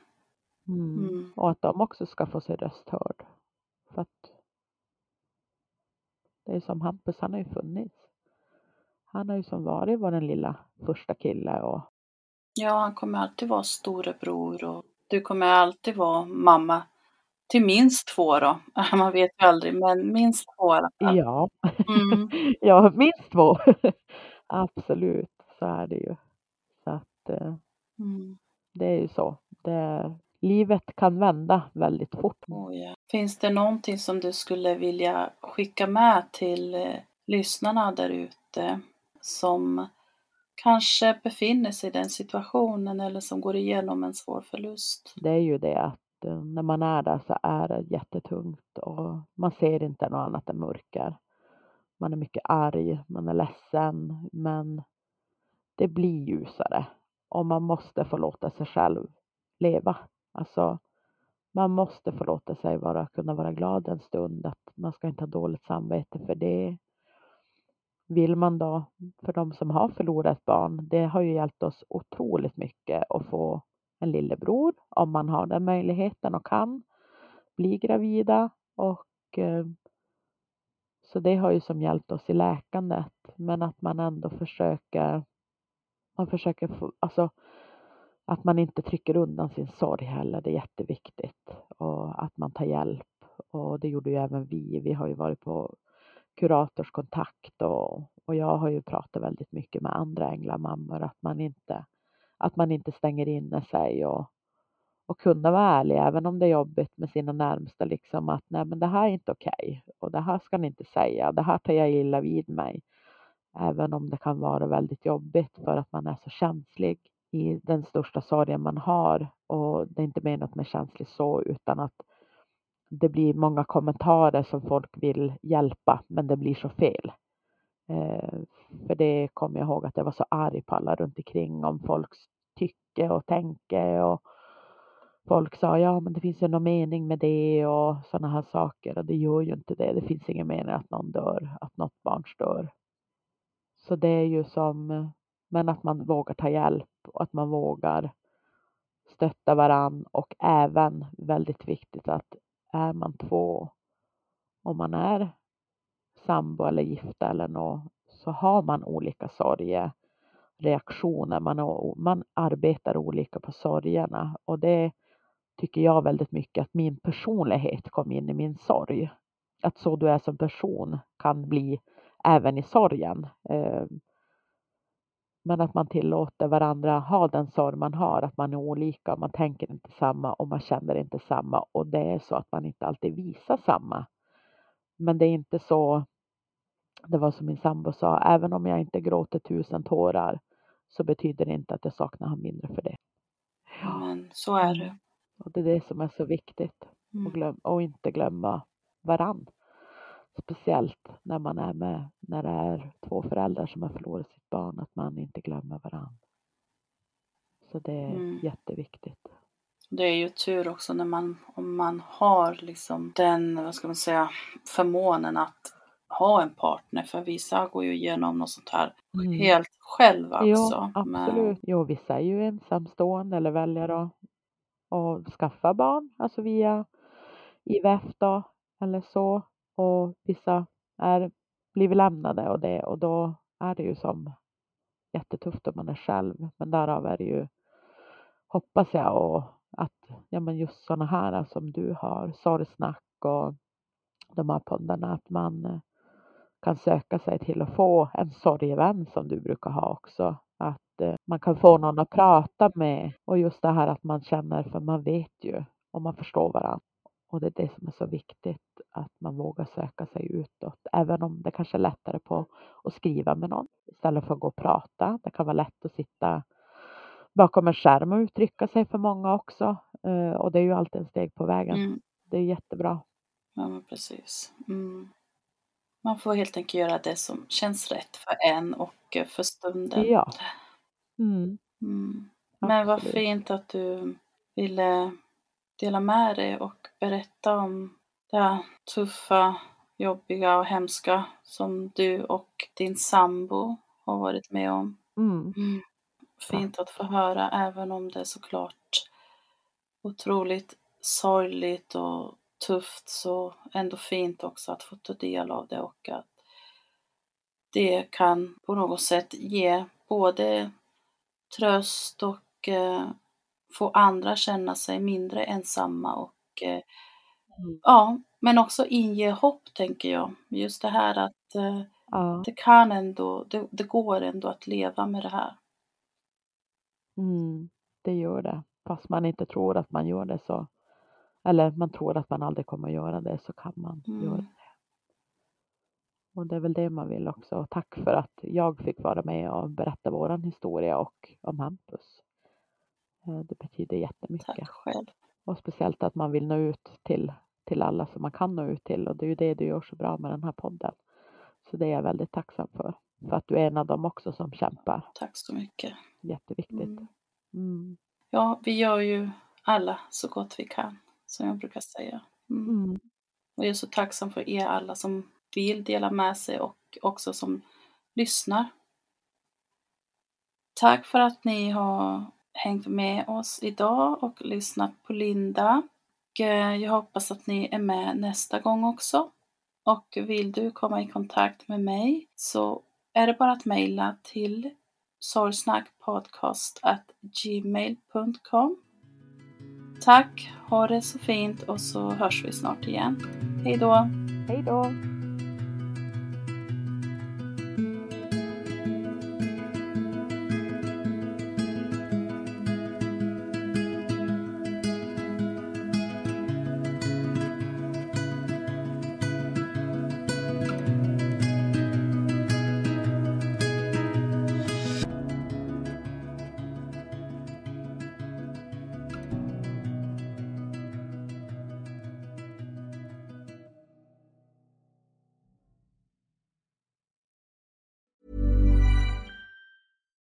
Mm. Mm. Och att de också ska få sin röst hörd. För att det är som Hampus, han har ju funnits. Han har ju som varit vår lilla första kille. Och... Ja, han kommer alltid vara storebror och du kommer alltid vara mamma till minst två då. Man vet ju aldrig, men minst två i alla fall. Ja, mm. ja minst två. Absolut, så är det ju. Så att, mm. Det är ju så. Det, livet kan vända väldigt fort. Oh, yeah. Finns det någonting som du skulle vilja skicka med till eh, lyssnarna där ute som... kanske befinner sig i den situationen eller som går igenom en svår förlust? Det är ju det att när man är där så är det jättetungt och man ser inte något annat än mörker. Man är mycket arg, man är ledsen, men det blir ljusare och man måste få låta sig själv leva. Alltså man måste få låta sig vara, kunna vara glad en stund, att man ska inte ha dåligt samvete för det. Vill man då, för de som har förlorat barn, det har ju hjälpt oss otroligt mycket att få en lillebror. Om man har den möjligheten och kan bli gravida. Och, så det har ju som hjälpt oss i läkandet. Men att man ändå försöker, man försöker få, alltså, att man inte trycker undan sin sorg heller, det är jätteviktigt. Och att man tar hjälp. Och det gjorde ju även vi, vi har ju varit på kuratorskontakt och, och jag har ju pratat väldigt mycket med andra änglamammor att man inte att man inte stänger inne sig och, och kunna vara ärlig även om det är jobbigt med sina närmsta liksom att nej men det här är inte okej och det här ska ni inte säga, det här tar jag illa vid mig även om det kan vara väldigt jobbigt för att man är så känslig i den största sorgen man har och det är inte menat med känslig så utan att det blir många kommentarer som folk vill hjälpa. Men det blir så fel. Eh, för det kommer jag ihåg att jag var så arg på alla runt omkring. Om folks tycke och tänke. Och folk sa ja men det finns ju någon mening med det. Och sådana här saker. Och det gör ju inte det. Det finns ingen mening att någon dör. Att något barn dör. Så det är ju som. Men att man vågar ta hjälp. Och att man vågar stötta varann. Och även väldigt viktigt att. Är man två, om man är sambo eller gifta eller något, så har man olika sorgereaktioner. Man, man arbetar olika på sorgerna. Och det tycker jag väldigt mycket att min personlighet kom in i min sorg. Att så du är som person kan bli även i sorgen. Men att man tillåter varandra ha den sorg man har. Att man är olika, man tänker inte samma och man känner inte samma. Och det är så att man inte alltid visar samma. Men det är inte så, det var som min sambo sa, även om jag inte gråter tusen tårar så betyder det inte att jag saknar han mindre för det. Ja, men så är det. Och det är det som är så viktigt. Mm. Och, glöm, och inte glömma varann. Speciellt när man är med, när det är två föräldrar som har förlorat sitt barn, att man inte glömmer varann. Så det är mm. jätteviktigt. Det är ju tur också när man, om man har liksom den, vad ska man säga, förmånen att ha en partner. För vissa går ju igenom något sånt här mm. helt själv också. Jo, absolut. Men... Jo, vissa är ju ensamstående eller väljer att, att skaffa barn. Alltså via I V F då, eller så. Och vissa är blivit lämnade och det. Och då är det ju som jättetufft om man är själv. Men därav är det ju, hoppas jag, och att ja, men just sådana här som du har, Sorgsnack och de här poddarna, att man kan söka sig till att få en sorgevän som du brukar ha också. Att eh, man kan få någon att prata med. Och just det här att man känner, för man vet ju och man förstår varandra. Och det är det som är så viktigt, att man vågar söka sig utåt. Även om det kanske är lättare på att skriva med någon istället för att gå och prata. Det kan vara lätt att sitta bakom en skärm och uttrycka sig för många också. Eh, och det är ju alltid en steg på vägen. Mm. Det är jättebra. Ja, men precis. Mm. Man får helt enkelt göra det som känns rätt för en och för stunden. Ja. Mm. Mm. Men vad fint att du ville dela med dig och berätta om det tuffa, jobbiga och hemska som du och din sambo har varit med om. Mm. Mm. Fint att få höra, även om det är såklart otroligt sorgligt och tufft, så ändå fint också att få ta del av det och att det kan på något sätt ge både tröst och eh, få andra känna sig mindre ensamma och eh, mm. ja, men också inge hopp, tänker jag. Just det här att eh, ja. det kan ändå, det, det går ändå att leva med det här. Mm, det gör det. Fast man inte tror att man gör det, så eller man tror att man aldrig kommer att göra det, så kan man mm. göra det. Och det är väl det man vill också. Och tack för att jag fick vara med och berätta våran historia och om Hampus. Det betyder jättemycket. Tack själv. Och speciellt att man vill nå ut till, till alla som man kan nå ut till. Och det är ju det du gör så bra med den här podden. Så det är jag väldigt tacksam för. För att du är en av dem också som kämpar. Tack så mycket. Jätteviktigt. Mm. Mm. Ja, vi gör ju alla så gott vi kan, som jag brukar säga. Mm. Mm. Och jag är så tacksam för er alla som vill dela med sig och också som lyssnar. Tack för att ni har hängt med oss idag och lyssnat på Linda. Och jag hoppas att ni är med nästa gång också. Och vill du komma i kontakt med mig så är det bara att mejla till sorgsnackpodcast at gmail dot com. Tack, ha det så fint och så hörs vi snart igen. Hej då! Hej då!